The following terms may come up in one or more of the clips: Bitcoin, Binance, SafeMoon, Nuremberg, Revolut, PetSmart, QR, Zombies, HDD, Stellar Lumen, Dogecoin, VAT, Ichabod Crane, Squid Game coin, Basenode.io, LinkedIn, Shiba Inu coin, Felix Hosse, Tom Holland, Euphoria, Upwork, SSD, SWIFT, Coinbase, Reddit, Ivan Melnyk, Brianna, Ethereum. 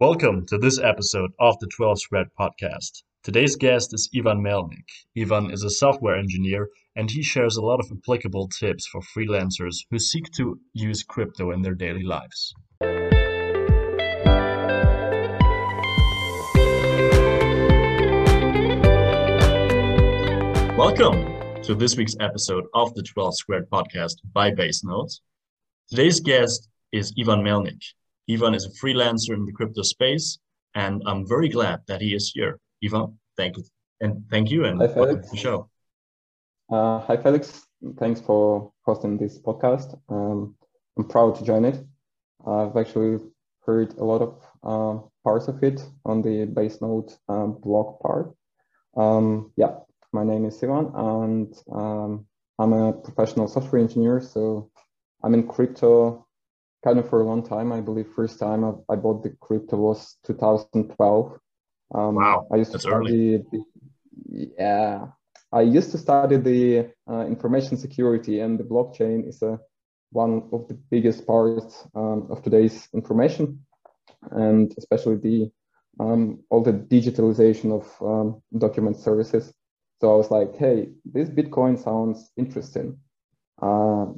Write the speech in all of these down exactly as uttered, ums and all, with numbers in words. Welcome to this episode of the twelve squared podcast. Today's guest is Ivan Melnyk. Ivan is a software engineer and he shares a lot of applicable tips for freelancers who seek to use crypto in their daily lives. Welcome to this week's episode of the twelve squared podcast by Basenode. Today's guest is Ivan Melnyk. Ivan is a freelancer in the crypto space, and I'm very glad that he is here. Ivan, thank you. And thank you, and hi, welcome to the show. Uh, hi, Felix. Thanks for hosting this podcast. Um, I'm proud to join it. I've actually heard a lot of uh, parts of it on the Basenode um, blog part. Um, yeah, my name is Ivan, and um, I'm a professional software engineer, so I'm in crypto kind of for a long time. I believe first time I, I bought the crypto was two thousand twelve. Um, wow, I used to that's study, early. The, yeah, I used to study the uh, information security, and the blockchain is a, one of the biggest parts um, of today's information, and especially the um, all the digitalization of um, document services. So I was like, hey, this Bitcoin sounds interesting. Uh,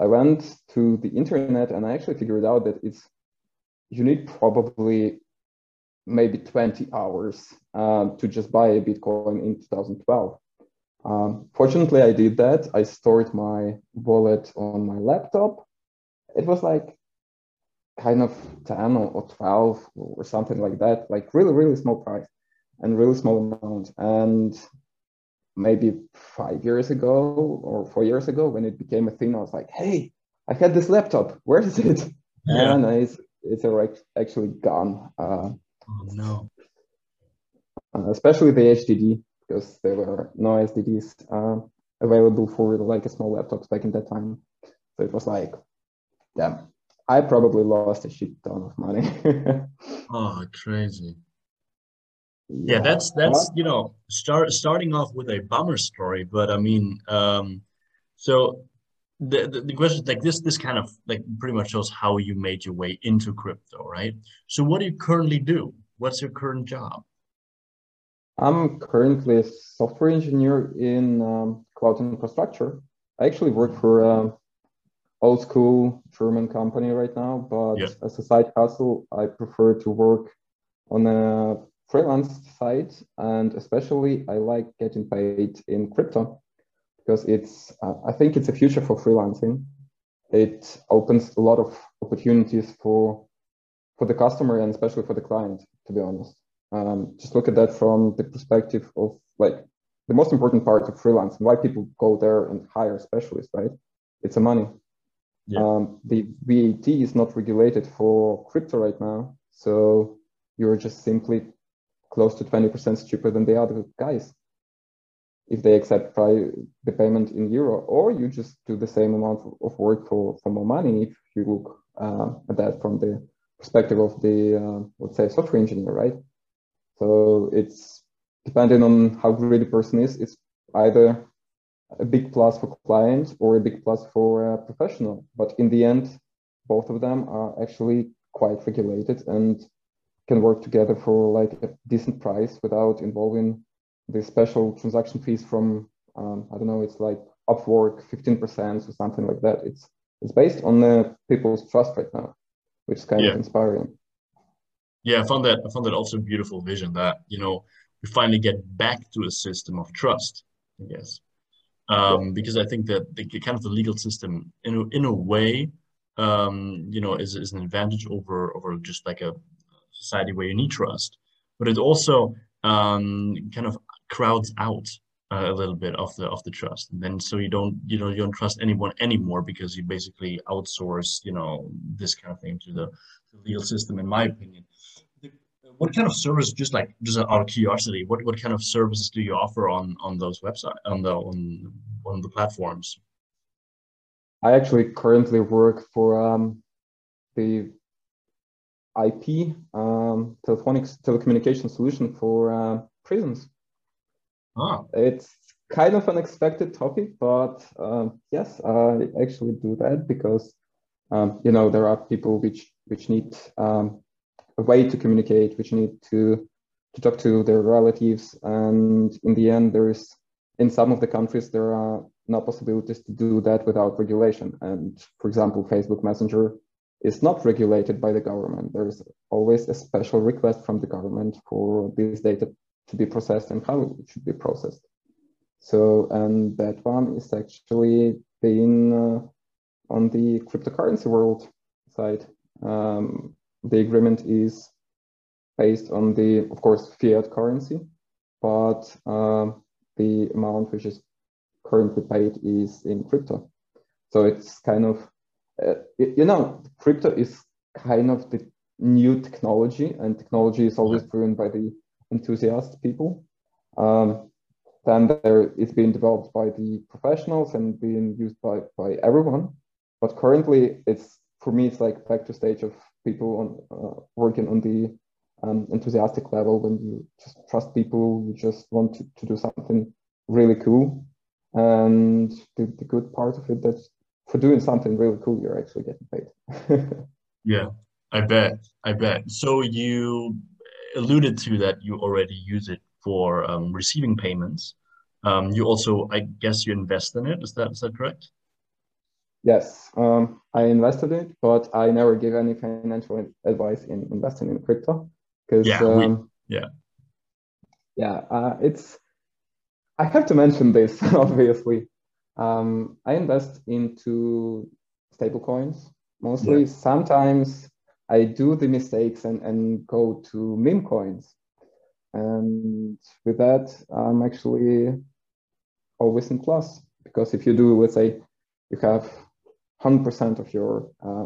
I went to the internet and I actually figured out that it's, you need probably maybe twenty hours uh, to just buy a Bitcoin in two thousand twelve. Um, fortunately, I did that. I stored my wallet on my laptop. It was like kind of ten or twelve or something like that, like really, really small price and really small amount. And maybe five years ago or four years ago, when it became a thing, I was like, hey, I had this laptop. Where is it? Yeah. And it's, it's actually gone. Uh, oh, no. Especially the H D D, because there were no S D Ds uh, available for like a small laptops back in that time. So it was like, damn, I probably lost a shit ton of money. Oh, crazy. Yeah, that's, that's you know, start, starting off with a bummer story, but I mean, um, so the, the, the question, like this, this kind of like pretty much shows how you made your way into crypto, right? So what do you currently do? What's your current job? I'm currently a software engineer in um, cloud infrastructure. I actually work for an old school German company right now, but yeah. As a side hustle, I prefer to work on a freelance side, and especially I like getting paid in crypto because it's, uh, I think it's a future for freelancing. It opens a lot of opportunities for for the customer and especially for the client, to be honest. Um, just look at that from the perspective of like the most important part of freelance and why people go there and hire specialists, right? It's the money. Yeah. Um, the V A T is not regulated for crypto right now. So you're just simply close to twenty percent cheaper than the other guys if they accept the payment in euro, or you just do the same amount of work for, for more money if you look uh, at that from the perspective of the, uh, let's say, software engineer, right? So it's depending on how greedy the person is, it's either a big plus for client or a big plus for a professional. But in the end, both of them are actually quite regulated and can work together for like a decent price without involving the special transaction fees from, um, I don't know, it's like Upwork, fifteen percent or something like that. It's it's based on the people's trust right now, which is kind yeah. of inspiring. Yeah, I found that I found that also beautiful vision that, you know, we finally get back to a system of trust, I guess. Um, yeah. Because I think that the kind of the legal system in a, in a way, um, you know, is, is an advantage over over just like a society where you need trust, but it also um, kind of crowds out uh, a little bit of the of the trust, and then so you don't you know you don't trust anyone anymore because you basically outsource you know this kind of thing to the, the legal system. In my opinion, what kind of service? Just like just out of curiosity, what what kind of services do you offer on on those websites on the on on the platforms? I actually currently work for um, the I P, um, telephonic telecommunication solution for uh, prisons. Ah. It's kind of an unexpected topic, but uh, yes, I actually do that because, um, you know, there are people which, which need um, a way to communicate, which need to, to talk to their relatives. And in the end, there is, in some of the countries, there are no possibilities to do that without regulation. And for example, Facebook Messenger is not regulated by the government. There is always a special request from the government for this data to be processed and how it should be processed. So, and that one is actually being uh, on the cryptocurrency world side. Um, the agreement is based on the, of course, fiat currency, but uh, the amount which is currently paid is in crypto. So it's kind of, uh, you know, crypto is kind of the new technology, and technology is always driven by the enthusiast people. Um, then there, it's being developed by the professionals and being used by, by everyone. But currently, it's, for me, it's like back to stage of people on, uh, working on the um, enthusiastic level. When you just trust people, you just want to, to do something really cool. And the, the good part of it, that for doing something really cool, you're actually getting paid. Yeah, I bet, I bet. So you alluded to that you already use it for um, receiving payments. Um, you also, I guess you invest in it, is that, is that correct? Yes, um, I invested in it, but I never give any financial advice in investing in crypto. Because yeah, um, we, yeah. Yeah, uh, it's, I have to mention this, obviously. Um, I invest into stable coins mostly. Yeah. Sometimes I do the mistakes and, and go to meme coins. And with that, I'm actually always in plus, because if you do, let's say, you have one hundred percent of your uh,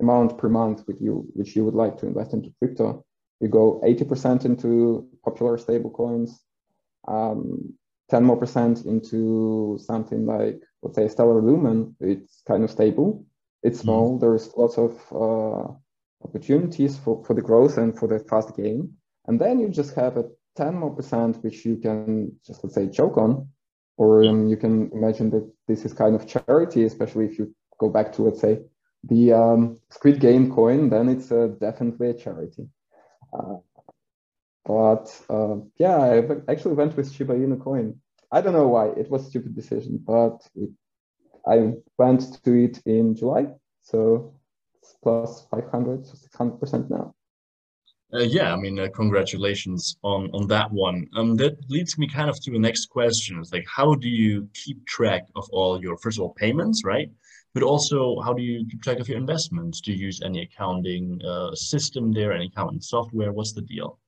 amount per month with you, which you would like to invest into crypto, you go eighty percent into popular stable coins, um, ten more percent into something like, let's say, Stellar Lumen. It's kind of stable, it's small, mm-hmm. There's lots of uh, opportunities for, for the growth and for the fast gain. And then you just have a ten more percent, which you can just, let's say, choke on, or um, you can imagine that this is kind of charity, especially if you go back to, let's say, the um, Squid Game coin, then it's uh, definitely a charity. Uh, but uh, yeah, I actually went with Shiba Inu coin. I don't know why, it was a stupid decision, but it, I went to it in July, so it's plus five hundred to six hundred percent now. Uh, yeah, I mean, uh, congratulations on, on that one. Um, that leads me kind of to the next question. It's like, how do you keep track of all your, first of all, payments, right? But also, how do you keep track of your investments? Do you use any accounting uh, system there, any accounting software? What's the deal?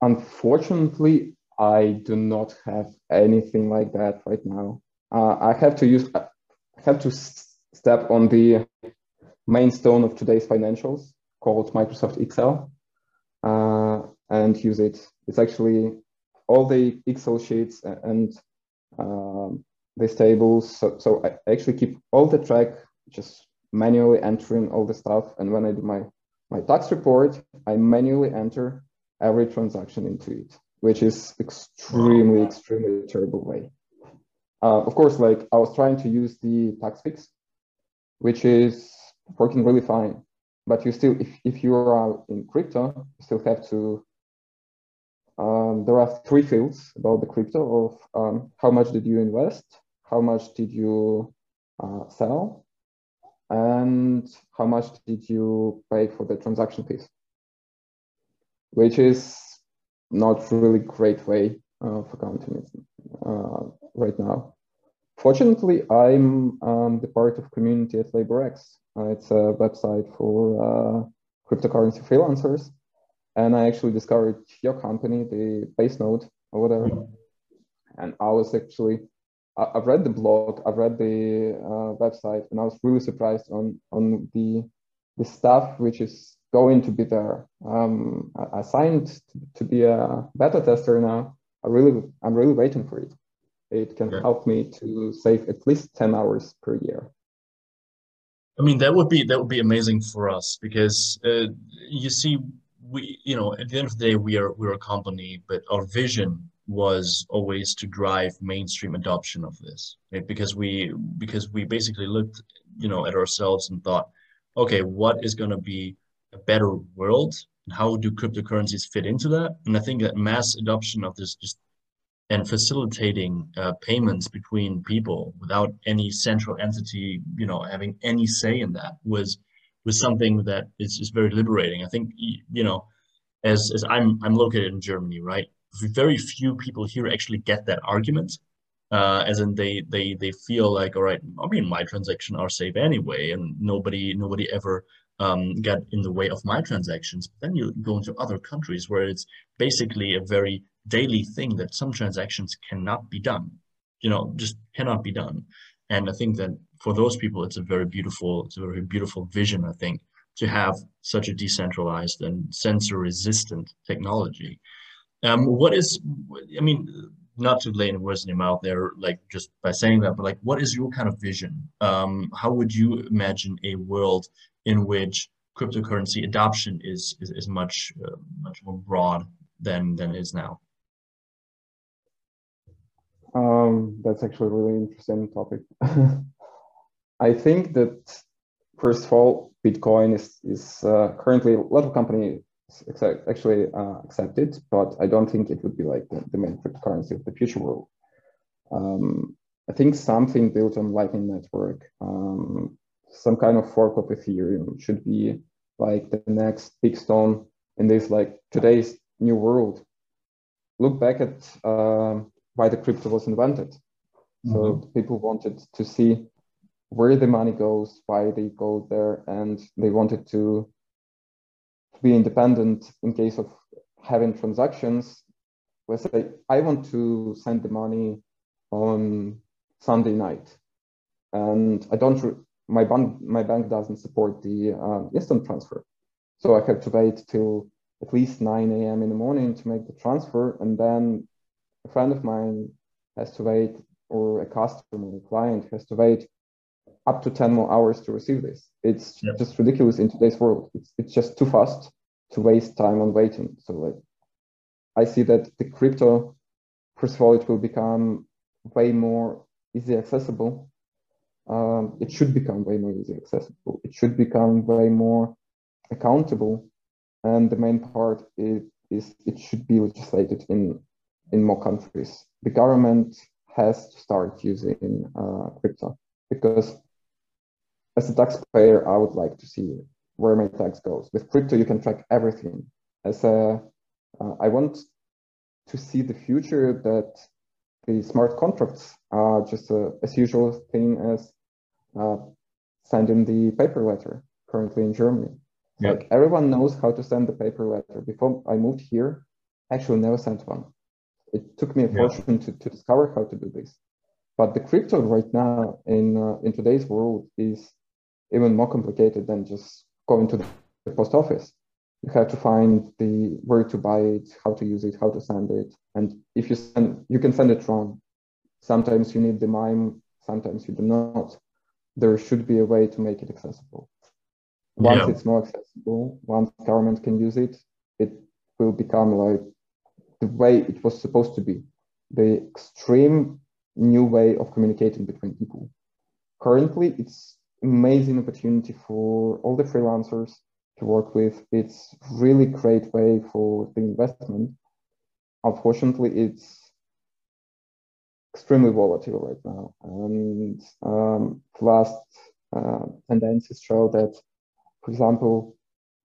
Unfortunately, I do not have anything like that right now. Uh, I have to use, I have to step on the main stone of today's financials, called Microsoft Excel. Uh, and use it. It's actually all the Excel sheets and um, these tables. So, so I actually keep all the track, just manually entering all the stuff. And when I do my, my tax report, I manually enter every transaction into it, which is extremely, extremely terrible way. Uh, of course, like I was trying to use the tax fix, which is working really fine. But you still, if, if you are in crypto, you still have to, um, there are three fields about the crypto of um, how much did you invest, how much did you uh, sell, and how much did you pay for the transaction fees, which is not really great way uh, for counting it uh, right now. Fortunately, I'm um, the part of community at LaborX. Uh, it's a website for uh, cryptocurrency freelancers. And I actually discovered your company, the Basenode or whatever. And I was actually, I, I've read the blog, I've read the uh, website, and I was really surprised on, on the, the stuff which is going to be there. Um, I, I signed to, to be a beta tester now. I really, I'm really waiting for it. It can okay. help me to save at least ten hours per year. I mean, that would be that would be amazing for us, because uh, you see, we you know at the end of the day, we are we're a company, but our vision was always to drive mainstream adoption of this, right? Because we because we basically looked you know at ourselves and thought, okay, what is going to be a a better world, and how do cryptocurrencies fit into that? And I think that mass adoption of this just and facilitating uh, payments between people without any central entity, you know, having any say in that was was something that is, is very liberating. I think, you know, as as I'm I'm located in Germany, right? Very few people here actually get that argument. Uh, as in, they they they feel like, all right, I mean, my transactions are safe anyway, and nobody nobody ever um, got in the way of my transactions. But then you go into other countries where it's basically a very daily thing that some transactions cannot be done, you know, just cannot be done. And I think that for those people, it's a very beautiful, it's a very beautiful vision, I think, to have such a decentralized and censor-resistant technology. Um, what is, I mean, not to lay any words in your mouth there, like just by saying that, but like, what is your kind of vision? Um, how would you imagine a world in which cryptocurrency adoption is is, is much uh, much more broad than than it is now? Um, that's actually a really interesting topic. I think that, first of all, Bitcoin is, is uh, currently, a lot of companies actually uh, accept it, but I don't think it would be like the, the main cryptocurrency of the future world. Um, I think something built on Lightning Network, um, some kind of fork of Ethereum should be like the next big stone in this, like today's new world. Look back at uh, why the crypto was invented. Mm-hmm. So people wanted to see where the money goes, why they go there, and they wanted to be independent in case of having transactions. Let's say I want to send the money on Sunday night, and I don't. My bank, my bank doesn't support the uh, instant transfer, so I have to wait till at least nine A M in the morning to make the transfer, and then a friend of mine has to wait, or a customer, a client has to wait up to ten more hours to receive this. It's yep. just ridiculous in today's world. It's, it's just too fast to waste time on waiting. So like, I see that the crypto, first of all, it will become way more easily accessible. Um, it should become way more easily accessible. It should become way more accountable. And the main part is, is it should be legislated in, in more countries. The government has to start using uh, crypto, because as a taxpayer, I would like to see where my tax goes. With crypto, you can track everything. As a, uh, I want to see the future that the smart contracts are just a, as usual thing as uh, sending the paper letter currently in Germany. Yep. Like everyone knows how to send the paper letter. Before I moved here, I actually never sent one. It took me a fortune yep. to, to discover how to do this. But the crypto right now in uh, in today's world is even more complicated than just going to the post office. You have to find the where to buy it, how to use it, how to send it, and if you send, you can send it wrong. Sometimes you need the MIME, sometimes you do not. There should be a way to make it accessible. Once yeah. it's more accessible, once government can use it, it will become like the way it was supposed to be, the extreme new way of communicating between people. Currently, it's amazing opportunity for all the freelancers to work with. It's really great way for the investment. Unfortunately, it's extremely volatile right now. And um, last uh, tendencies show that, for example,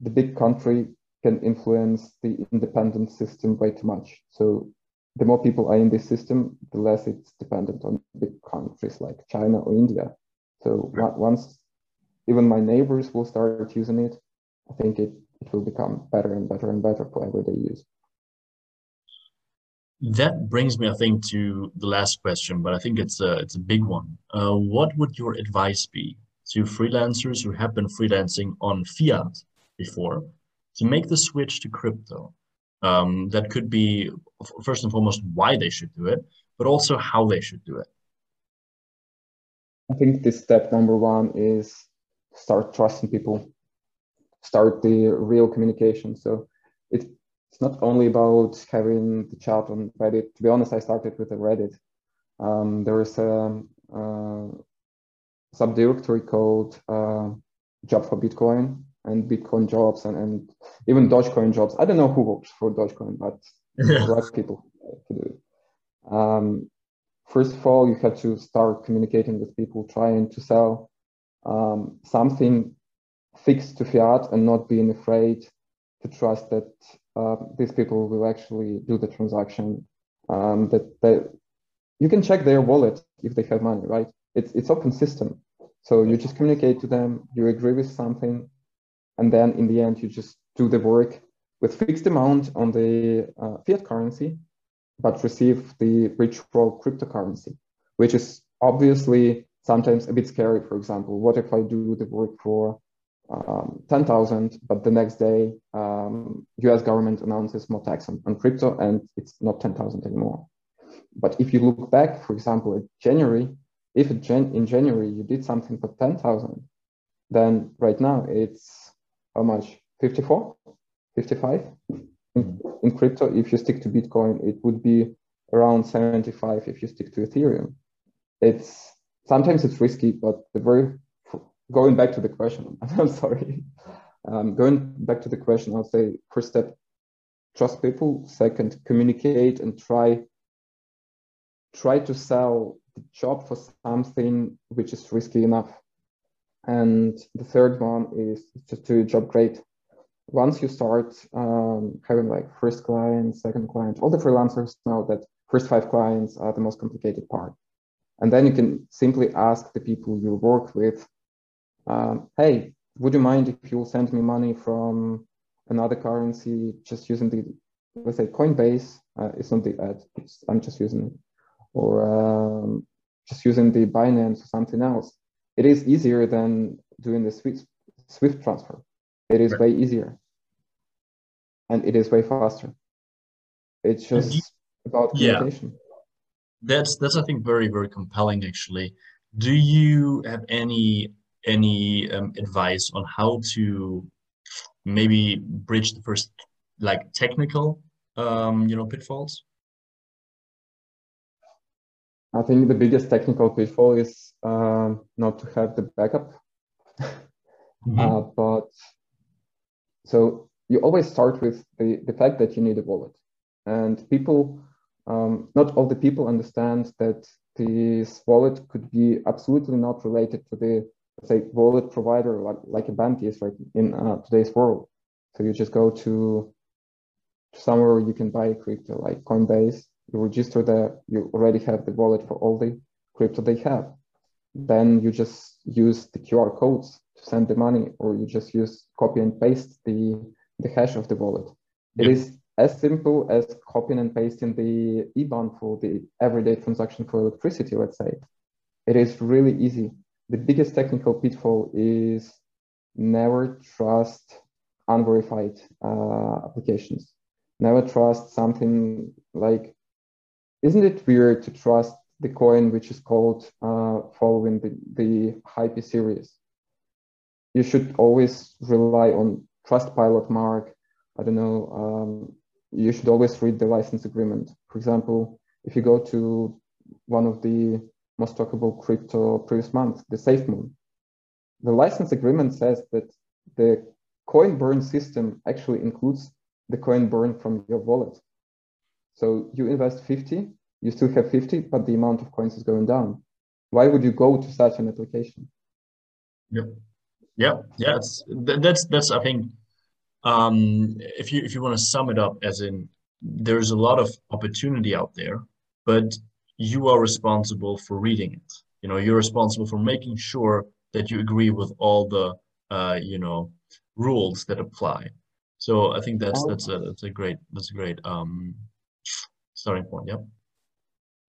the big country can influence the independent system way too much. So the more people are in this system, the less it's dependent on big countries like China or India. So once even my neighbors will start using it, I think it, it will become better and better and better for everyday use. That brings me, I think, to the last question, but I think it's a, it's a big one. Uh, what would your advice be to freelancers who have been freelancing on fiat before to make the switch to crypto? Um, that could be, first and foremost, why they should do it, but also how they should do it. I think this step number one is start trusting people, start the real communication. So it, it's not only about having the chat on Reddit. To be honest, I started with a Reddit. Um, there is a, a subdirectory called uh, Job for Bitcoin, and Bitcoin jobs and, and even Dogecoin jobs. I don't know who works for Dogecoin, but a lot of people to do it. Um, first of all, you have to start communicating with people trying to sell um, something fixed to fiat and not being afraid to trust that uh, these people will actually do the transaction. Um, that they, you can check their wallet if they have money, right? It's it's open system. So you just communicate to them, you agree with something, and then in the end, you just do the work with fixed amount on the uh, fiat currency, but receive the ritual cryptocurrency, which is obviously sometimes a bit scary. For example, what if I do the work for um, ten thousand, but the next day, um, U S government announces more tax on, on crypto and it's not ten thousand anymore. But if you look back, for example, at January, if in January you did something for ten thousand, then right now it's how much? fifty-four, fifty-five in, in crypto. If you stick to Bitcoin, it would be around seventy-five if you stick to Ethereum. It's sometimes it's risky, but the very going back to the question, I'm sorry. Um, going back to the question, I'll say first step, trust people. Second, communicate and try try to sell the job for something which is risky enough. And the third one is to do a job great. Once you start um, having like first client, second client, all the freelancers know that first five clients are the most complicated part. And then you can simply ask the people you work with, um, hey, would you mind if you'll send me money from another currency just using the, let's say Coinbase, uh, it's not the ad, it's, I'm just using it. Or um, just using the Binance or something else. It is easier than doing the Swift, Swift transfer. It is right. way easier. And it is way faster. It's just you, about communication. Yeah. That's, that's, I think, very, very compelling, actually. Do you have any, any um, advice on how to maybe bridge the first, like, technical, um, you know, pitfalls? I think the biggest technical pitfall is uh, not to have the backup. Mm-hmm. uh, but so you always start with the, the fact that you need a wallet. And people, um, not all the people understand that this wallet could be absolutely not related to the, let's say, wallet provider like, like a bank is right in uh, today's world. So you just go to somewhere you can buy crypto like Coinbase. You register there, you already have the wallet for all the crypto they have. Then you just use the Q R codes to send the money, or you just use copy and paste the, the hash of the wallet. It is as simple as copying and pasting the E B A N for the everyday transaction for electricity, let's say. It is really easy. The biggest technical pitfall is never trust unverified uh, applications. Never trust something like, isn't it weird to trust the coin which is called uh, following the, the Hype series? You should always rely on Trustpilot mark. I don't know. Um, you should always read the license agreement. For example, if you go to one of the most talkable crypto previous month, the SafeMoon, the license agreement says that the coin burn system actually includes the coin burn from your wallet. So you invest fifty, you still have fifty, but the amount of coins is going down. Why would you go to such an application? Yep. Yeah, yeah, it's, that's, that's, I think, um, if you, if you want to sum it up, as in, there's a lot of opportunity out there, but you are responsible for reading it. You know, you're responsible for making sure that you agree with all the, uh, you know, rules that apply. So I think that's, that's a, that's a great, that's a great, um, starting point. Yeah,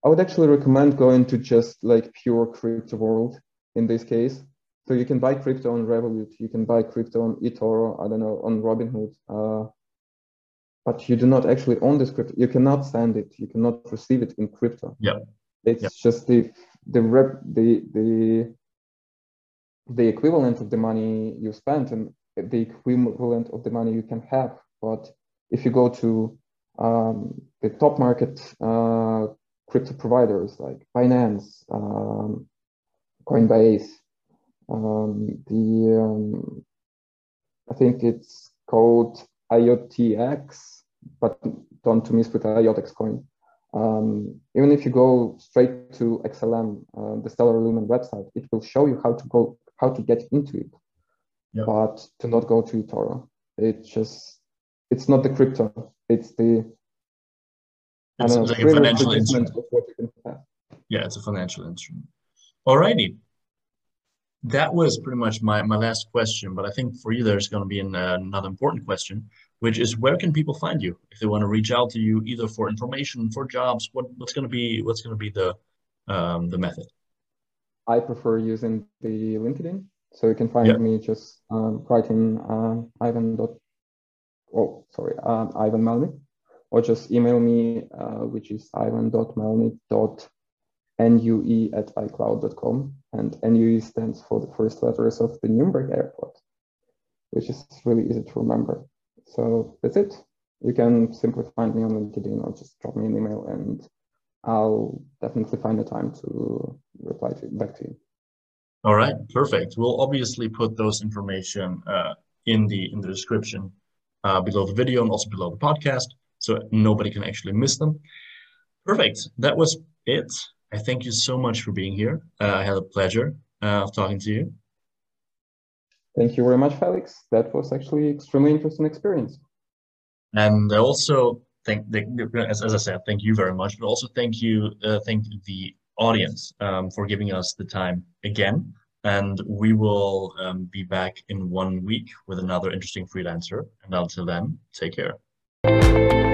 I would actually recommend going to just like pure crypto world in this case. So you can buy crypto on Revolut, you can buy crypto on eToro, I don't know, on Robinhood, uh, but you do not actually own this crypto. You cannot send it, you cannot receive it in crypto. Yeah, it's yeah. just the the rep the the the equivalent of the money you spent and the equivalent of the money you can have. But if you go to um the top market uh crypto providers like Binance, um Coinbase, um the um, I think it's called I O T X, but don't miss with I O T X coin. Um, even if you go straight to X L M, uh, the Stellar Lumen website, it will show you how to go, how to get into it, yep. But to not go to eToro. It just, it's not the crypto. It's the, it seems know, like a financial instrument. Yeah, it's a financial instrument. Alrighty. That was pretty much my, my last question, but I think for you, there's going to be an, uh, another important question, which is where can people find you if they want to reach out to you either for information, for jobs, what, what's going to be, what's going to be the, um, the method? I prefer using the LinkedIn. So you can find yep. me just um, writing uh, Ivan. Dot, oh, sorry, uh, Ivan Melnyk, or just email me, uh, which is ivan dot melnyk dot N U E at i cloud dot com, and N U E stands for the first letters of the Nuremberg airport, which is really easy to remember. So that's it. You can simply find me on LinkedIn or just drop me an email, and I'll definitely find the time to reply to, back to you. All right, perfect. We'll obviously put those information uh, in the in the description uh, below the video and also below the podcast, so nobody can actually miss them. Perfect. That was it. I thank you so much for being here. Uh, I had a pleasure uh, of talking to you. Thank you very much, Felix. That was actually an extremely interesting experience. And I also thank, the, as, as I said, thank you very much, but also thank you, uh, thank the audience um, for giving us the time again. And we will um, be back in one week with another interesting freelancer. And until then, take care.